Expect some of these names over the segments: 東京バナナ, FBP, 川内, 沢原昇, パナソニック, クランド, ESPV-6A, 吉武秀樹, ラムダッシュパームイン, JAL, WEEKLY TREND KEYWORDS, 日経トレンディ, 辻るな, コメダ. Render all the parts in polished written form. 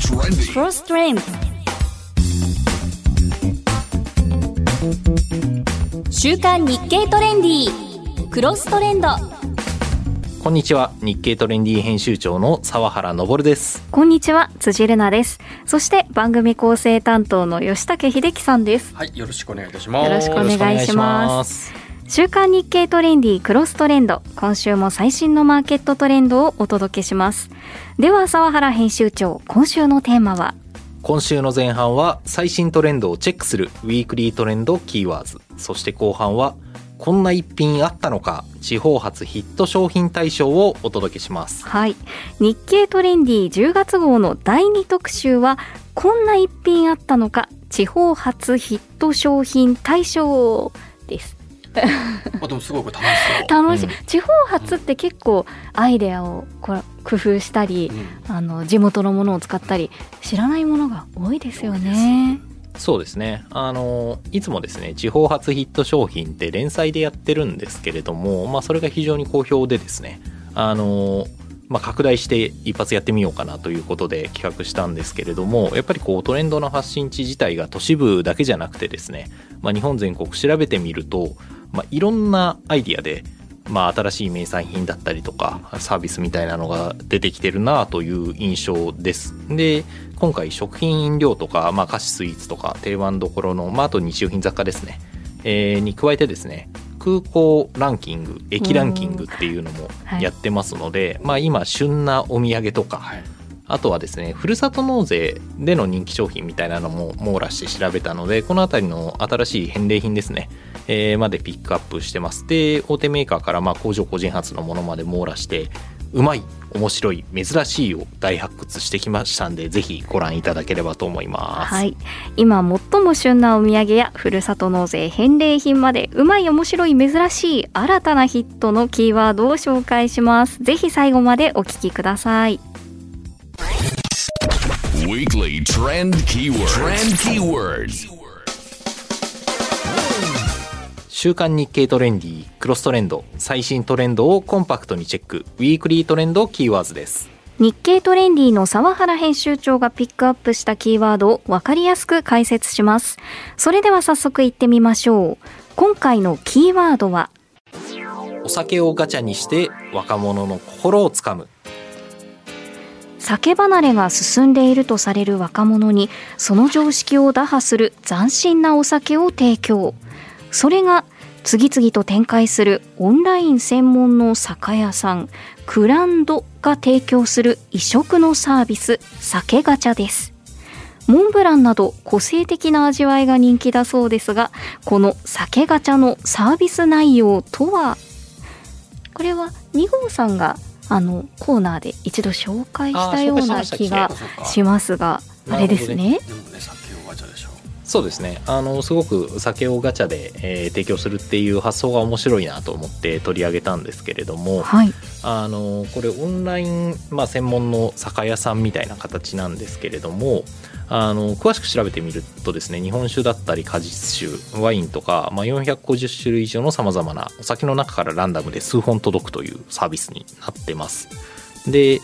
Cross Trend 週刊日経トレンディクロストレンド。こんにちは、日経トレンディ編集長の沢原昇です。こんにちは、辻るなです。そして番組構成担当の吉武秀樹さんです。はい、よろしくお願いいたします。よろしくお願いします。週刊日経トレンディクロストレンド、今週も最新のマーケットトレンドをお届けします。では沢原編集長、今週のテーマは？今週の前半は最新トレンドをチェックするウィークリートレンドキーワード、そして後半はこんな一品あったのか、地方発ヒット商品大賞をお届けします。はい、日経トレンディ10月号の第2特集はこんな一品あったのか、地方発ヒット商品大賞です。あ、でもすごく楽しそう。楽しい。地方発って結構アイデアを工夫したり、地元のものを使ったり、知らないものが多いですよね。そうですね、いつもですね、地方発ヒット商品って連載でやってるんですけれども、それが非常に好評でですね、拡大して一発やってみようかなということで企画したんですけれども、やっぱりトレンドの発信地自体が都市部だけじゃなくてですね、日本全国調べてみると、いろんなアイディアで、新しい名産品だったりとかサービスみたいなのが出てきてるなという印象です。で、今回食品飲料とか、菓子スイーツとか定番どころの、あと日用品雑貨ですね、に加えてですね、空港ランキング、駅ランキングっていうのもやってますので、今旬なお土産とか、あとはですね、ふるさと納税での人気商品みたいなのも網羅して調べたので、このあたりの新しい返礼品ですね、までピックアップしてます。で、大手メーカーから工場個人発のものまで網羅して、うまい、面白い、珍しいを大発掘してきましたんで、ぜひご覧いただければと思います。はい、今最も旬なお土産やふるさと納税返礼品まで、うまい、面白い、珍しい、新たなヒットのキーワードを紹介します。ぜひ最後までお聞きください。Weekly Trend Keywords。週刊日経トレンディクロストレンド、最新トレンドをコンパクトにチェック、ウィークリートレンドキーワードです。日経トレンディの沢原編集長がピックアップしたキーワードを分かりやすく解説します。それでは早速いってみましょう。今回のキーワードは、お酒をガチャにして若者の心をつかむ。酒離れが進んでいるとされる若者に、その常識を打破する斬新なお酒を提供。それが次々と展開するオンライン専門の酒屋さん、クランドが提供する異色のサービス、酒ガチャです。モンブランなど個性的な味わいが人気だそうですが、この酒ガチャのサービス内容とは？これは2号さんがコーナーで一度紹介したような気がしますが、あれですね。でもね、酒ガチャでしょ。そうですね、すごく酒をガチャで、提供するっていう発想が面白いなと思って取り上げたんですけれども、はい、これオンライン、専門の酒屋さんみたいな形なんですけれども、詳しく調べてみるとですね、日本酒だったり果実酒、ワインとか、450種類以上のさまざまなお酒の中からランダムで数本届くというサービスになってます。で、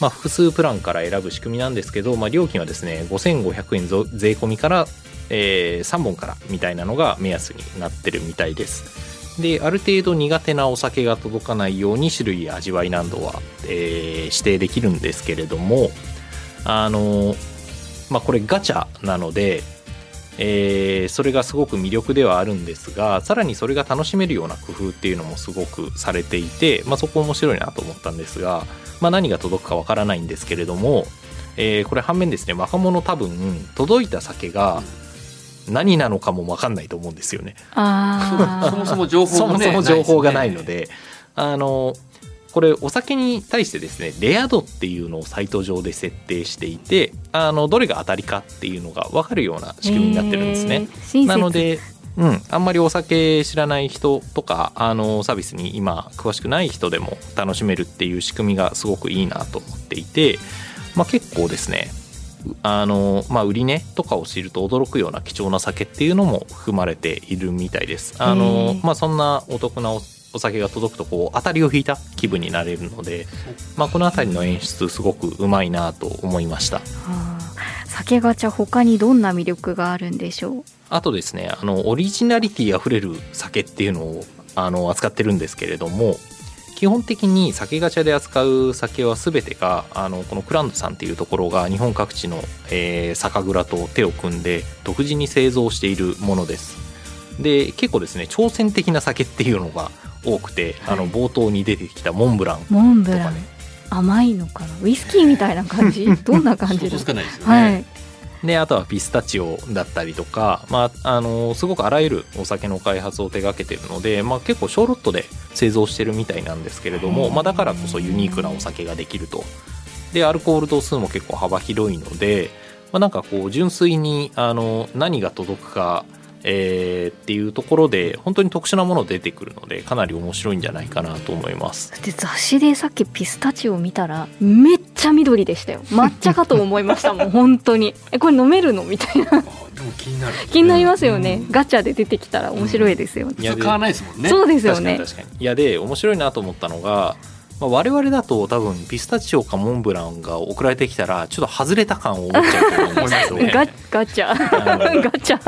複数プランから選ぶ仕組みなんですけど、料金はですね、5500円税込みから3本からみたいなのが目安になってるみたいです。で、ある程度苦手なお酒が届かないように種類や味わい難度は、指定できるんですけれども、これガチャなので、それがすごく魅力ではあるんですが、さらにそれが楽しめるような工夫っていうのもすごくされていて、そこ面白いなと思ったんですが、何が届くかわからないんですけれども、これ反面ですね、若者多分届いた酒が何なのかも分かんないと思うんですよね。そもそも情報が、ないので、これお酒に対してですね、レア度っていうのをサイト上で設定していて、どれが当たりかっていうのが分かるような仕組みになってるんですね。なので、あんまりお酒知らない人とか、サービスに今詳しくない人でも楽しめるっていう仕組みがすごくいいなと思っていて、結構ですね、売り値とかを知ると驚くような貴重な酒っていうのも含まれているみたいです。そんなお得なお酒が届くと当たりを引いた気分になれるので、このあたりの演出すごくうまいなと思いました。酒ガチャ他にどんな魅力があるんでしょう。あとですね、オリジナリティあふれる酒っていうのを扱ってるんですけれども、基本的に酒ガチャで扱う酒は全てがこのクランドさんっていうところが日本各地の、酒蔵と手を組んで独自に製造しているものです。で結構ですね挑戦的な酒っていうのが多くて、はい、冒頭に出てきたモンブランとかね。モンブラン甘いのかな、ウイスキーみたいな感じどんな感じですか。想像つかないですよね、はい、であとはピスタチオだったりとか、まあ、すごくあらゆるお酒の開発を手がけてるので、まあ、結構小ロットで製造してるみたいなんですけれども、まあ、だからこそユニークなお酒ができると。でアルコール度数も結構幅広いので、まあ、なんかこう純粋に何が届くか、っていうところで本当に特殊なもの出てくるので、かなり面白いんじゃないかなと思います。で雑誌でさっきピスタチオを見たらめっちゃ緑でしたよ。抹茶かと思いましたもん本当にこれ飲めるのみたいな。あでも気になる、気になりますよね、うん、ガチャで出てきたら面白いですよね、うん、いやで買わないですもんね。そうですよね。確かに確かに。いやで面白いなと思ったのが、まあ、我々だと多分ピスタチオかモンブランが送られてきたらちょっと外れた感を持っちゃうと思いますねガチャ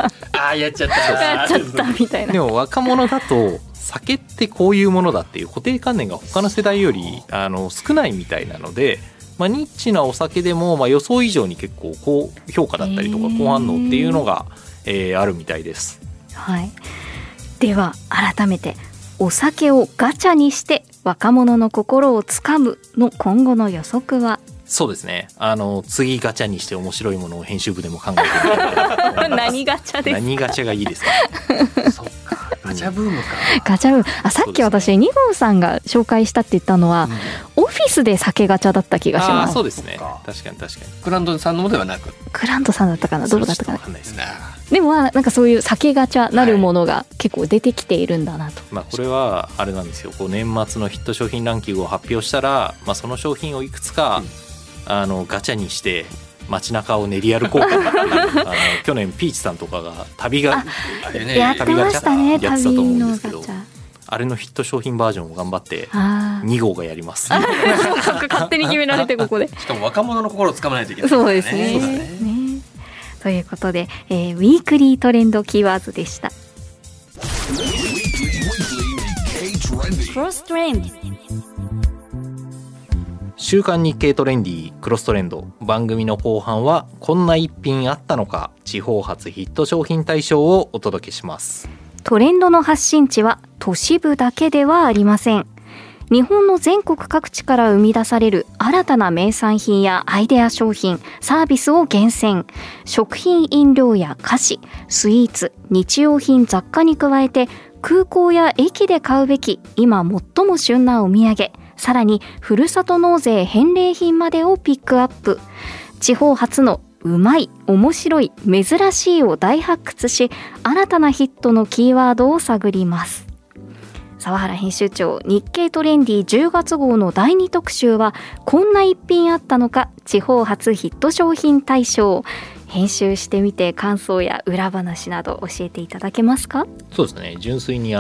あやっちゃったやっちゃったみたいな。でも若者だと酒ってこういうものだっていう固定観念が他の世代より少ないみたいなので、まあ、ニッチなお酒でもまあ予想以上に結構高評価だったりとか高反応っていうのがあるみたいです、はい、では改めてお酒をガチャにして若者の心をつかむの今後の予測は。そうですね、次ガチャにして面白いものを編集部でも考えてみたい何ガチャですか。何ガチャがいいですかそっかガチャブームか。ガチャブーム、あさっき私二号さんが紹介したって言ったのは、うん、オフィスで酒ガチャだった気がします。あそうですね、確かに確かに。クランドさんのもではなくクランドさんだったかな、どうだったかな。でもなんかそういう酒ガチャなるものが結構出てきているんだなと、はい。まあ、これはあれなんですよ、こう年末のヒット商品ランキングを発表したら、まあ、その商品をいくつか、うん、ガチャにして街中を練り歩こうか去年ピーチさんとかがやってましたね、旅ガチャやってたと思うんですけど、あれのヒット商品バージョンを頑張って2号がやります勝手に決められてここでしかも若者の心をつかまないといけない、ね、そうですね、そうですね。ということで、ウィークリートレンドキーワードでした。週刊日経トレンディークロストレンド、番組の後半はこんな一品あったのか地方発ヒット商品大賞をお届けします。トレンドの発信地は都市部だけではありません。日本の全国各地から生み出される新たな名産品やアイデア商品、サービスを厳選。食品飲料や菓子、スイーツ、日用品雑貨に加えて、空港や駅で買うべき今最も旬なお土産、さらにふるさと納税返礼品までをピックアップ。地方発のうまい、面白い、珍しいを大発掘し、新たなヒットのキーワードを探ります。沢原編集長、日経トレンディ10月号の第2特集はこんな一品あったのか地方発ヒット商品大賞。編集してみて感想や裏話など教えていただけますか。そうですね、純粋に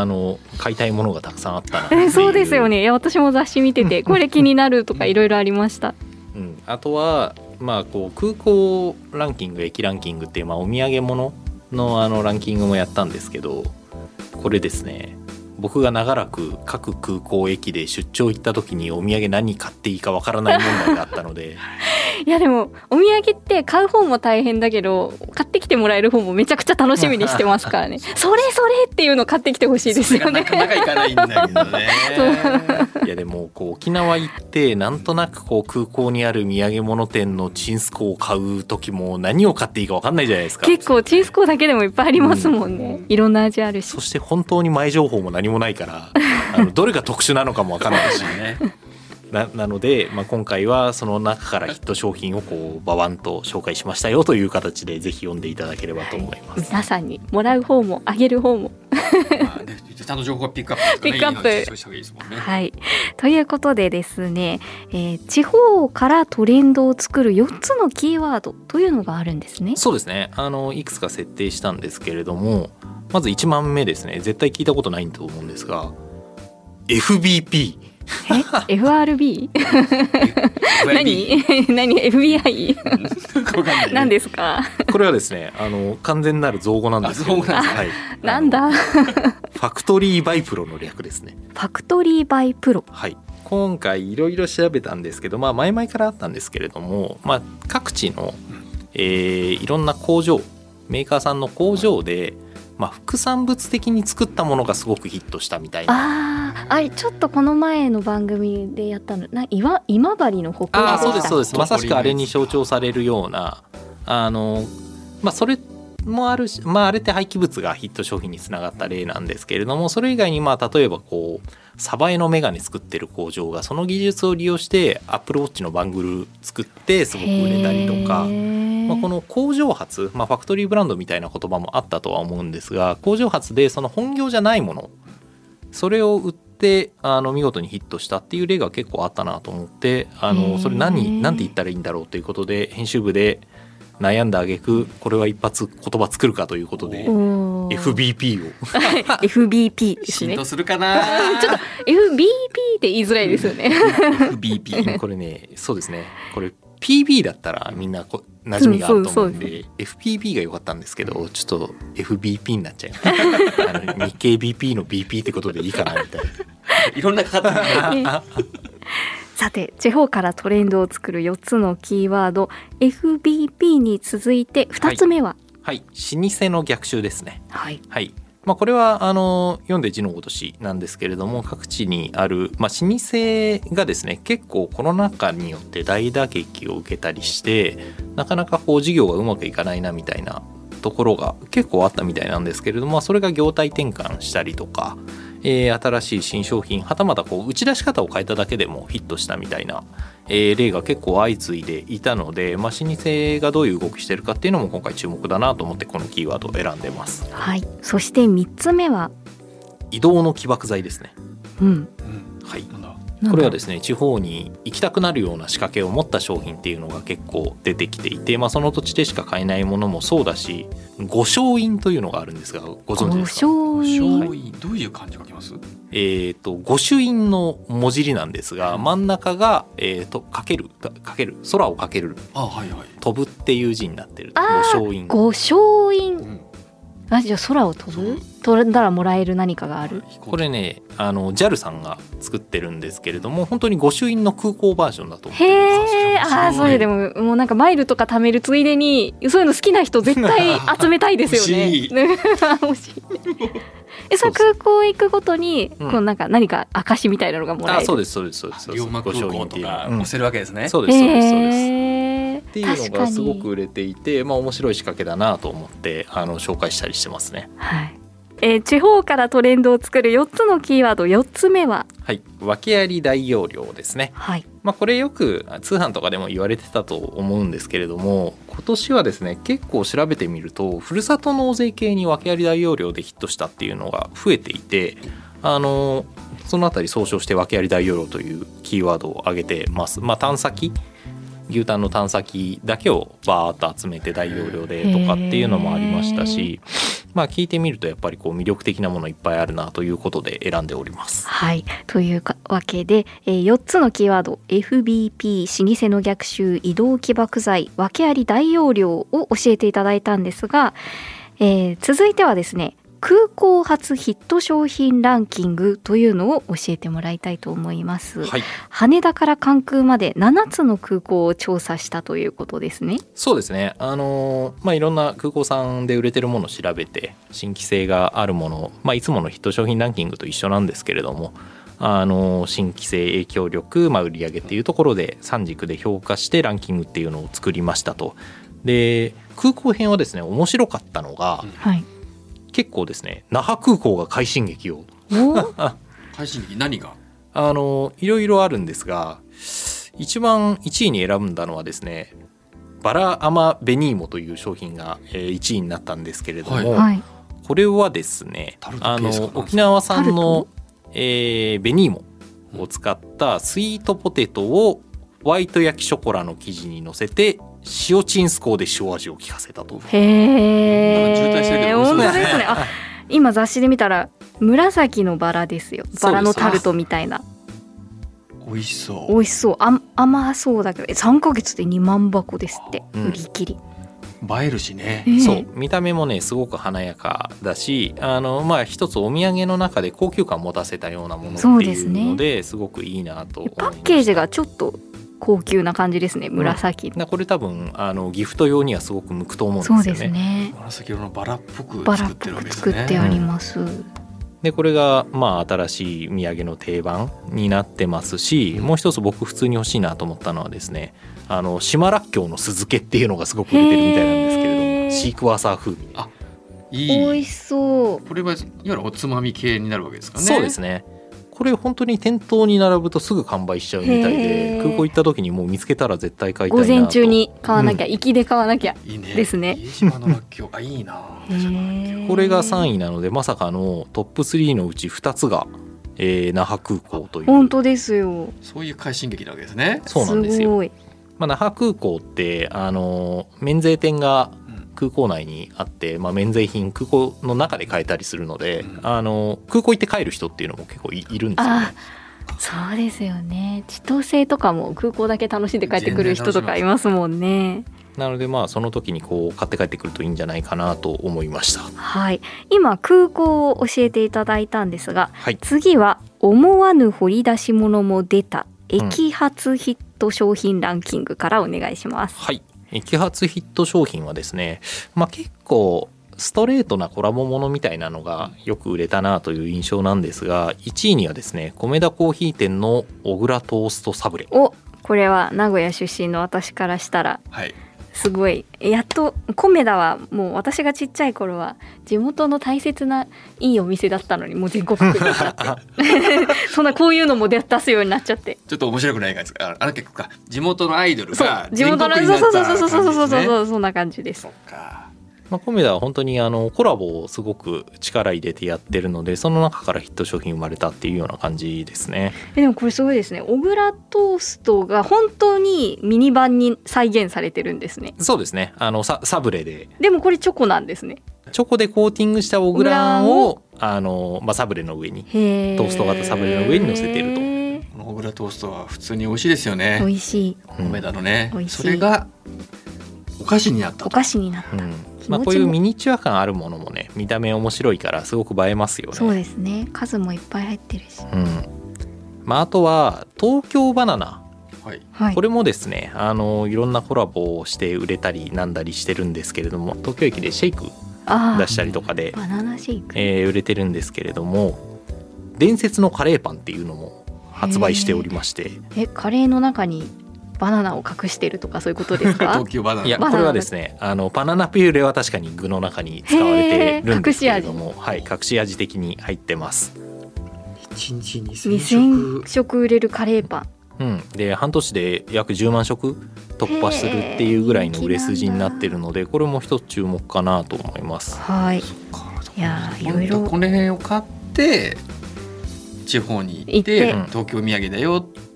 買いたいものがたくさんあったなっていうそうですよね。いや私も雑誌見ててこれ気になるとかいろいろありました、うん、あとは、まあ、こう空港ランキング、駅ランキングっていう、まあ、お土産物のランキングもやったんですけど、これですね、僕が長らく各空港駅で出張行った時にお土産何買っていいかわからない問題があったのでいやでもお土産って買う方も大変だけど買ってきてもらえる方もめちゃくちゃ楽しみにしてますからねそれそれっていうの買ってきてほしいですよね。それがなかなかいかないんだけどねいやでもこう沖縄行ってなんとなくこう空港にある土産物店のチンスコを買う時も何を買っていいかわかんないじゃないですか。結構チンスコだけでもいっぱいありますもんね、うん、いろんな味あるし、そして本当に前情報も何もないからどれが特殊なのかもわからないしねなので、まあ、今回はその中からヒット商品をこうババンと紹介しましたよという形でぜひ読んでいただければと思います、はい、皆さんにもらう方もあげる方もまあね、他の情報はピックアップとかね、ピックアップした方がいいですもんね、はい、ということでですね、地方からトレンドを作る4つのキーワードというのがあるんですね。そうですね、いくつか設定したんですけれども、まず1番目ですね、絶対聞いたことないと思うんですが FBP FRB? 何 FBI? 何ですかこれはですね、完全なる造語なんですけど、はい、なんだファクトリーバイプロの略ですね。ファクトリーバイプロ、はい、今回いろいろ調べたんですけど、まあ、前々からあったんですけれども、まあ、各地の、いろんな工場、メーカーさんの工場で、まあ、副産物的に作ったものがすごくヒットしたみたいな。ちょっとこの前の番組でやったの今治の北欧でした。そうですそうです、まさしくあれに象徴されるような、まあ、それもあるし、まあ、あれって廃棄物がヒット商品につながった例なんですけれども、それ以外に、まあ、例えばこうサバエのメガネ作ってる工場がその技術を利用してアップルウォッチのバングル作ってすごく売れたりとか、まあ、この工場発、まあ、ファクトリーブランドみたいな言葉もあったとは思うんですが、工場発でその本業じゃないもの、それを売って見事にヒットしたっていう例が結構あったなと思って、それ何て言ったらいいんだろうということで編集部で悩んだ挙句、これは一発言葉作るかということで FBP をFBP ですね。浸透するかなちょっと FBP って言いづらいですよねFBP これね、そうですね、これ PB だったらみんな馴染みがあると思うんで FBP が良かったんですけど、ちょっと FBP になっちゃい日経 BP の BP ってことでいいかなみたいないろんなかかってさて、地方からトレンドを作る4つのキーワード FBP に続いて2つ目は、はいはい、老舗の逆襲ですね。はい、はい、まあ、これは読んで字のごとしなんですけれども、各地にある、まあ、老舗がですね、結構コロナ禍によって大打撃を受けたりして、なかなかこう事業がうまくいかないなみたいなところが結構あったみたいなんですけれども、まあ、それが業態転換したりとか、新しい新商品、はたまたこう打ち出し方を変えただけでもヒットしたみたいな、例が結構相次いでいたので、まあ、老舗がどういう動きしてるかっていうのも今回注目だなと思ってこのキーワードを選んでます。はい、そして3つ目は移動の起爆剤ですね。うん、はい、これはですね、地方に行きたくなるような仕掛けを持った商品っていうのが結構出てきていて、まあ、その土地でしか買えないものもそうだし、御翔印というのがあるんですが、ご存知ですか。御翔印、どういう漢字書きます。御朱印の文字入りなんですが、真ん中が、かける空をかける、はいはい、飛ぶっていう字になってる。御翔印、じゃあ空を飛ぶ、飛んだらもらえる何かがある。これね、JAL さんが作ってるんですけれども、本当に御朱印の空港バージョンだと思ってます。へー、それでもうなんかマイルとか貯めるついでに、そういうの好きな人絶対集めたいですよね欲しいそれ空港行くごとにこうなんか何か証みたいなのがもらえる。そうですそうですそうです。龍馬空港とか載せるわけですね。そうですそうですそうですっていうのがすごく売れていて、まあ、面白い仕掛けだなと思って紹介したりしてますね。はい、地方からトレンドを作る4つのキーワード、4つ目は、はい、訳あり大容量ですね。はい、まあ、これよく通販とかでも言われてたと思うんですけれども、今年はですね、結構調べてみるとふるさと納税系に訳あり大容量でヒットしたっていうのが増えていて、そのあたり総称して訳あり大容量というキーワードを挙げてます。まあ、探査機、牛タンの探査機だけをバーッと集めて大容量でとかっていうのもありましたし、まあ、聞いてみるとやっぱりこう魅力的なものいっぱいあるなということで選んでおります。はい、というわけで、4つのキーワード FBP、 老舗の逆襲、移動起爆剤、訳あり大容量を教えていただいたんですが、続いてはですね、空港発ヒット商品ランキングというのを教えてもらいたいと思います。はい、羽田から関空まで7つの空港を調査したということですね。そうですね、まあ、いろんな空港さんで売れてるものを調べて、新規性があるもの、まあ、いつものヒット商品ランキングと一緒なんですけれども、新規性、影響力、まあ、売上っていうところで3軸で評価してランキングっていうのを作りましたと。で、空港編はですね、面白かったのが、はい、結構ですね、那覇空港が快進撃を快進撃、何がいろいろあるんですが、一番1位に選んだのはですね、バラアマベニーモという商品が1位になったんですけれども、はい、これはですね、沖縄産の、ベニーモを使ったスイートポテトをホワイト焼きショコラの生地にのせて塩チンスコーで塩味を効かせたと。へー、渋滞してるけど、ね、ですね。あ、今雑誌で見たら紫のバラですよ。バラのタルトみたいな。美味しそう。美味しそう。甘そうだけど3ヶ月で2万箱ですって、うん、売り切り。映えるしね、そう見た目もねすごく華やかだし、まあ、一つお土産の中で高級感を持たせたようなものっていうので、すごくいいなと思いました。パッケージがちょっと高級な感じですね、紫、うん、これ多分ギフト用にはすごく向くと思うんですよね。そうですね、紫色のバラっぽく作ってるわけですね。バラっぽく作ってあります、うん、でこれがまあ新しい土産の定番になってますし、もう一つ僕普通に欲しいなと思ったのはですね、島らっきょうの酢漬けっていうのがすごく売れてるみたいなんですけれども、シークワーサー風味。あ、美味しそう。これはいわゆるおつまみ系になるわけですかね。そうですね、これ本当に店頭に並ぶとすぐ完売しちゃうみたいで、空港行った時にもう見つけたら絶対買いたいなと。午前中に買わなきゃ、行きで買わなきゃですね。いいね、島のらっきょうがいいな。これが3位なので、まさかのトップ3のうち2つが、那覇空港という。本当ですよ、そういう快進撃なわけですね。そうなんですよ。まあ、那覇空港って免税店が空港内にあって、まあ、免税品空港の中で買えたりするので、空港行って帰る人っていうのも結構 いるんですよね。そうですよね、千歳とかも空港だけ楽しんで帰ってくる人とかいますもんね。なのでまあその時にこう買って帰ってくるといいんじゃないかなと思いました。はい、今空港を教えていただいたんですが、はい、次は思わぬ掘り出し物も出た駅発ヒット商品ランキングからお願いします。はい、駅発ヒット商品はですね、まあ、結構ストレートなコラボものみたいなのがよく売れたなという印象なんですが、1位にはですね、米田コーヒー店の小倉トーストサブレ。お、これは名古屋出身の私からしたら、はい、すごい、やっと米田はもう私がちっちゃい頃は地元の大切ないいお店だったのに、もう全国区になっちゃってそんなこういうのも出すようになっちゃって、ちょっと面白くない感じですか。結構地元のアイドルが全国になった感じですね。そう、そんな感じです。そっか。まあ、コメダは本当にコラボをすごく力入れてやってるので、その中からヒット商品生まれたっていうような感じですね。でもこれすごいですね、小倉トーストが本当にミニ版に再現されてるんですね。そうですね、サブレで。でもこれチョコなんですね。チョコでコーティングした小倉をまあ、サブレの上に、トースト型サブレの上に乗せてると。この小倉トーストは普通に美味しいですよね。美味しい、コメダのね、うん、それがお菓子になった。お菓子になった、うん、まあ、こういうミニチュア感あるものもね、見た目面白いからすごく映えますよね。そうですね、数もいっぱい入ってるし、うん、まあ、あとは東京バナナ、はい、これもですね、いろんなコラボをして売れたりなんだりしてるんですけれども、東京駅でシェイク出したりとかで、バナナシェイク、売れてるんですけれども、伝説のカレーパンっていうのも発売しておりまして。カレーの中にバナナを隠してるとかそういうことですか。東京バナナ。いや、これはですね、バナナピューレは確かに具の中に使われてるんですけれども、はい、隠し味的に入ってます。1日2000食売れるカレーパン、うん、で半年で約10万食突破するっていうぐらいの売れ筋になってるので、これも一つ注目かなと思います。はい、いや、いろいろこの辺を買って地方に行って、うん、東京土産だよって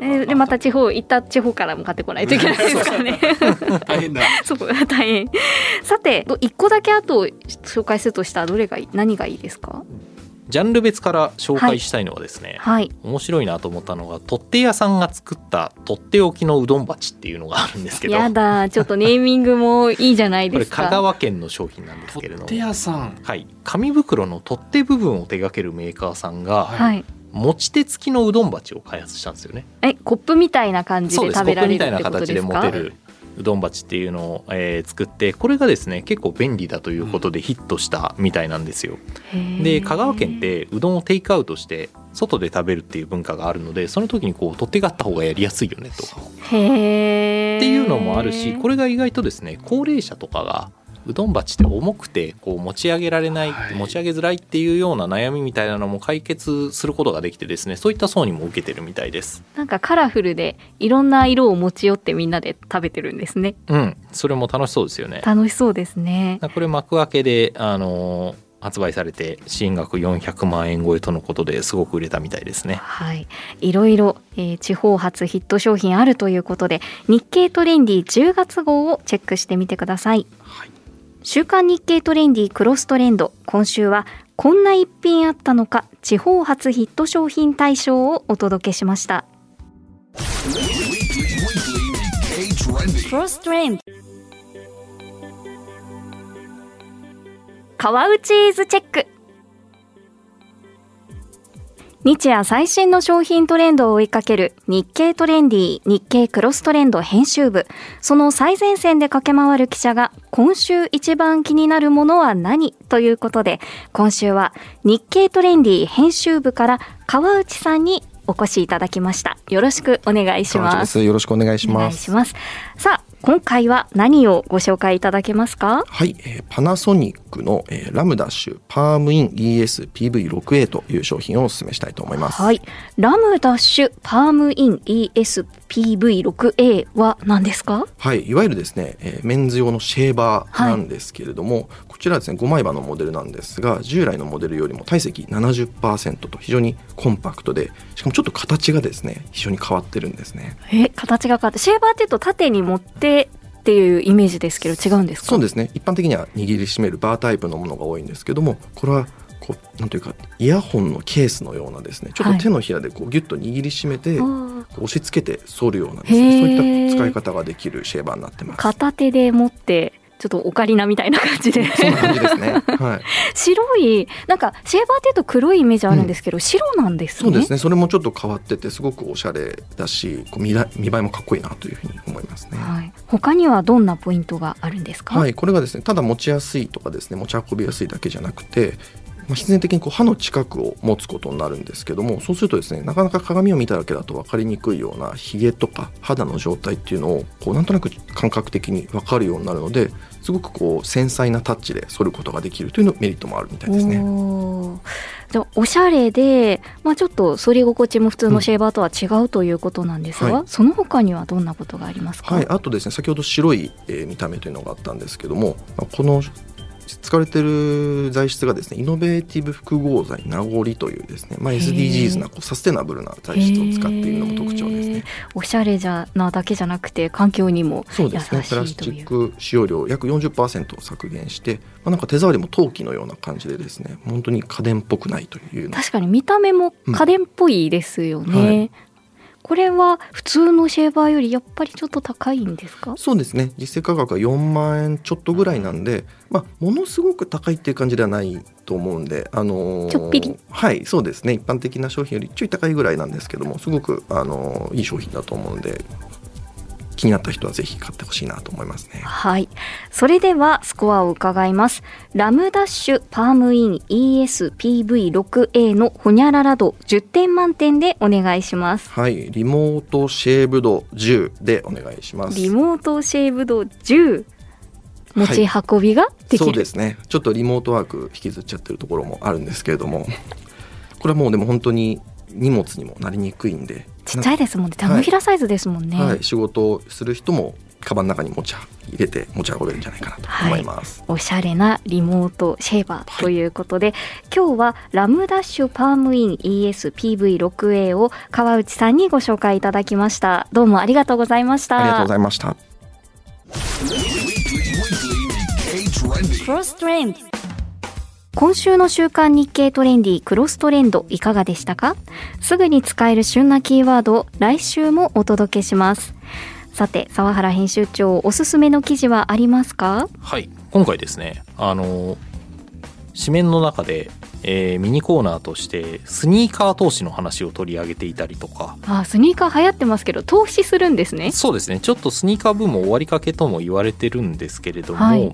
でまた地方行った地方からも買ってこないといけないですからね大変だそう、大変。さて1個だけあと紹介するとしたら何がいいですか。ジャンル別から紹介したいのはですね、はいはい、面白いなと思ったのが、取っ手屋さんが作った取っておきのうどん鉢っていうのがあるんですけど。やだ、ちょっとネーミングもいいじゃないですかこれ香川県の商品なんですけれども、取っ手屋さん、はい、紙袋の取っ手部分を手掛けるメーカーさんが、はい、持ち手付きのうどん鉢を開発したんですよね。コップみたいな感じで食べられるってことですか。コップみたいな形で持てるうどん鉢っていうのを、作って、これがですね結構便利だということでヒットしたみたいなんですよ、うん、で香川県ってうどんをテイクアウトして外で食べるっていう文化があるので、その時にこう取っ手があった方がやりやすいよねと。へー、っていうのもあるし、これが意外とですね、高齢者とかがうどん鉢って重くてこう持ち上げられない、はい、持ち上げづらいっていうような悩みみたいなのも解決することができてですね、そういった層にも受けてるみたいです。なんかカラフルでいろんな色を持ち寄ってみんなで食べてるんですね。うん、それも楽しそうですよね。楽しそうですね。これ幕開けで発売されて、新額400万円超えとのことですごく売れたみたいですね。はい、いろいろ、地方発ヒット商品あるということで、日経トレンディ10月号をチェックしてみてください。はい、週刊日経トレンディクロストレンド、今週はこんな一品あったのか地方発ヒット商品大賞をお届けしました。カワウチーズチェック。日夜最新の商品トレンドを追いかける日経トレンディー日経クロストレンド編集部、その最前線で駆け回る記者が今週一番気になるものは何ということで、今週は日経トレンディー編集部から川内さんにお越しいただきました。よろしくお願いします。よろしくお願いします。さあ今回は何をご紹介いただけますか？はい、パナソニックのラムダッシュパームイン ESPV-6A という商品をお勧めしたいと思います。はい、ラムダッシュパームイン ESPV-6A は何ですか？はい、いわゆるですね、メンズ用のシェーバーなんですけれども、はい、こちらはですね5枚刃のモデルなんですが、従来のモデルよりも体積 70% と非常にコンパクトで、しかもちょっと形がですね非常に変わってるんですね。形が変わって、シェーバーっていうと縦に持ってっていうイメージですけど違うんですか？そうですね、一般的には握りしめるバータイプのものが多いんですけども、これはこうなんというかイヤホンのケースのようなですね、ちょっと手のひらでこうギュッと握りしめて、はい、押し付けて反るようなですね、そういった使い方ができるシェーバーになってます。片手で持ってちょっとオカリナみたいな感じでそんな感じですね、はい、白いなんかシェーバーっていうと黒いイメージあるんですけど、うん、白なんですね。そうですね、それもちょっと変わっててすごくおしゃれだし、こう 見栄えもかっこいいなというふうに思いますね。はい、他にはどんなポイントがあるんですか？はい、これがですねただ持ちやすいとかですね持ち運びやすいだけじゃなくて、必然的にこう歯の近くを持つことになるんですけども、そうするとですねなかなか鏡を見ただけだと分かりにくいようなひげとか肌の状態っていうのをこうなんとなく感覚的に分かるようになるので、すごくこう繊細なタッチで剃ることができるというのメリットもあるみたいですね。じゃあおしゃれで、ちょっと剃り心地も普通のシェーバーとは違うということなんですが、はい、その他にはどんなことがありますか？はい、あとですね先ほど白い、見た目というのがあったんですけども、この使われている材質がですねイノベーティブ複合材名残というですね、SDGs なこうサステナブルな材質を使っているのが特徴ですね。おしゃれなだけじゃなくて環境にも優しいという。そうですね、プラスチック使用量約 40% 削減して、なんか手触りも陶器のような感じでですね本当に家電っぽくないという。確かに見た目も家電っぽいですよね。はい、これは普通のシェーバーよりやっぱりちょっと高いんですか？そうですね、実勢価格は4万円ちょっとぐらいなんで、ものすごく高いっていう感じではないと思うんで、ちょっぴり、はい、そうですね、一般的な商品よりちょい高いぐらいなんですけども、すごくいい商品だと思うんで気になった人はぜひ買ってほしいなと思いますね。はい、それではスコアを伺います。ラムダッシュパームイン ESPV-6A のホニャララ度10点満点でお願いします。はい、リモートシェーブ度10でお願いします。リモートシェーブ度10、持ち運びができる、はい、そうですね、ちょっとリモートワーク引きずっちゃってるところもあるんですけれどもこれはもうでも本当に荷物にもなりにくいんで、ちっちゃいですもんね、手のひらサイズですもんね。はいはい、仕事をする人もカバンの中に入れて持ち運べるんじゃないかなと思います。はい、おしゃれなリモートシェーバーということで、はい、今日はラムダッシュパームイン ESPV-6A を川内さんにご紹介いただきました。どうもありがとうございました。ありがとうございました。今週の週刊日経トレンディクロストレンドいかがでしたか？すぐに使える旬なキーワードを来週もお届けします。さて澤原編集長、おすすめの記事はありますか？はい、今回ですね紙面の中で、ミニコーナーとしてスニーカー投資の話を取り上げていたりとか。スニーカー流行ってますけど投資するんですね。そうですね、ちょっとスニーカーブーム終わりかけとも言われてるんですけれども、はい、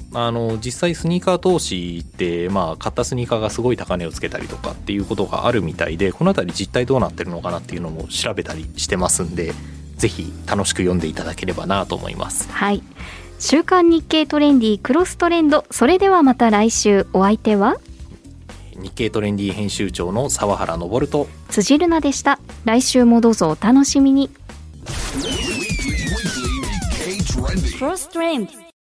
実際スニーカー投資って、買ったスニーカーがすごい高値をつけたりとかっていうことがあるみたいで、このあたり実態どうなってるのかなっていうのも調べたりしてますんで、ぜひ楽しく読んでいただければなと思います。はい、週刊日経トレンディクロストレンド、それではまた来週。お相手は日経トレンディ編集長の澤原昇と辻るなでした。来週もどうぞお楽しみに。クロストレンド。